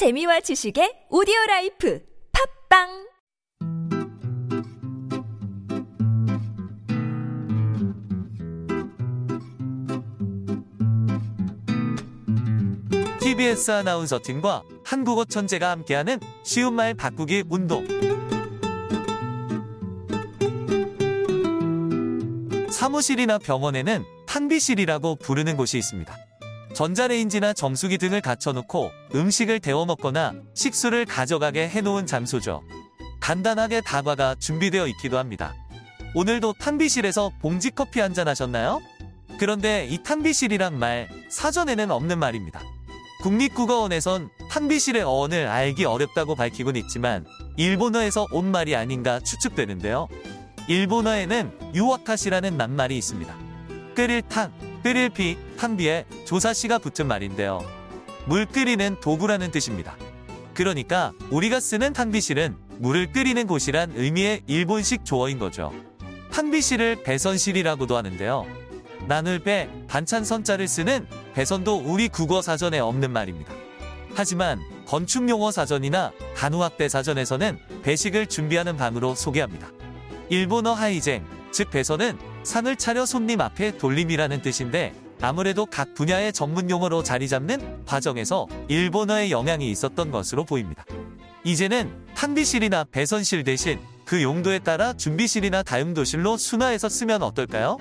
재미와 지식의 오디오라이프 팟빵 TBS 아나운서 팀과 한국어 천재가 함께하는 쉬운 말 바꾸기 운동. 사무실이나 병원에는 판비실이라고 부르는 곳이 있습니다. 전자레인지나 정수기 등을 갖춰놓고 음식을 데워 먹거나 식수를 가져가게 해놓은 장소죠. 간단하게 다과가 준비되어 있기도 합니다. 오늘도 판비실에서 봉지커피 한잔 하셨나요? 그런데 이 판비실이란 말, 사전에는 없는 말입니다. 국립국어원에선 판비실의 어원을 알기 어렵다고 밝히곤 있지만 일본어에서 온 말이 아닌가 추측되는데요. 일본어에는 유와카시라는 낱말이 있습니다. 끓일 탕, 끓일 피, 판비에 조사시가 붙은 말인데요. 물 끓이는 도구라는 뜻입니다. 그러니까 우리가 쓰는 판비실은 물을 끓이는 곳이란 의미의 일본식 조어인 거죠. 판비실을 배선실이라고도 하는데요. 나눌 배, 반찬 선자를 쓰는 배선도 우리 국어 사전에 없는 말입니다. 하지만 건축용어 사전이나 간호학대 사전에서는 배식을 준비하는 방으로 소개합니다. 일본어 하이젠, 즉 배선은 상을 차려 손님 앞에 돌림이라는 뜻인데 아무래도 각 분야의 전문용어로 자리 잡는 과정에서 일본어의 영향이 있었던 것으로 보입니다. 이제는 판비실이나 배선실 대신 그 용도에 따라 준비실이나 다용도실로 순화해서 쓰면 어떨까요?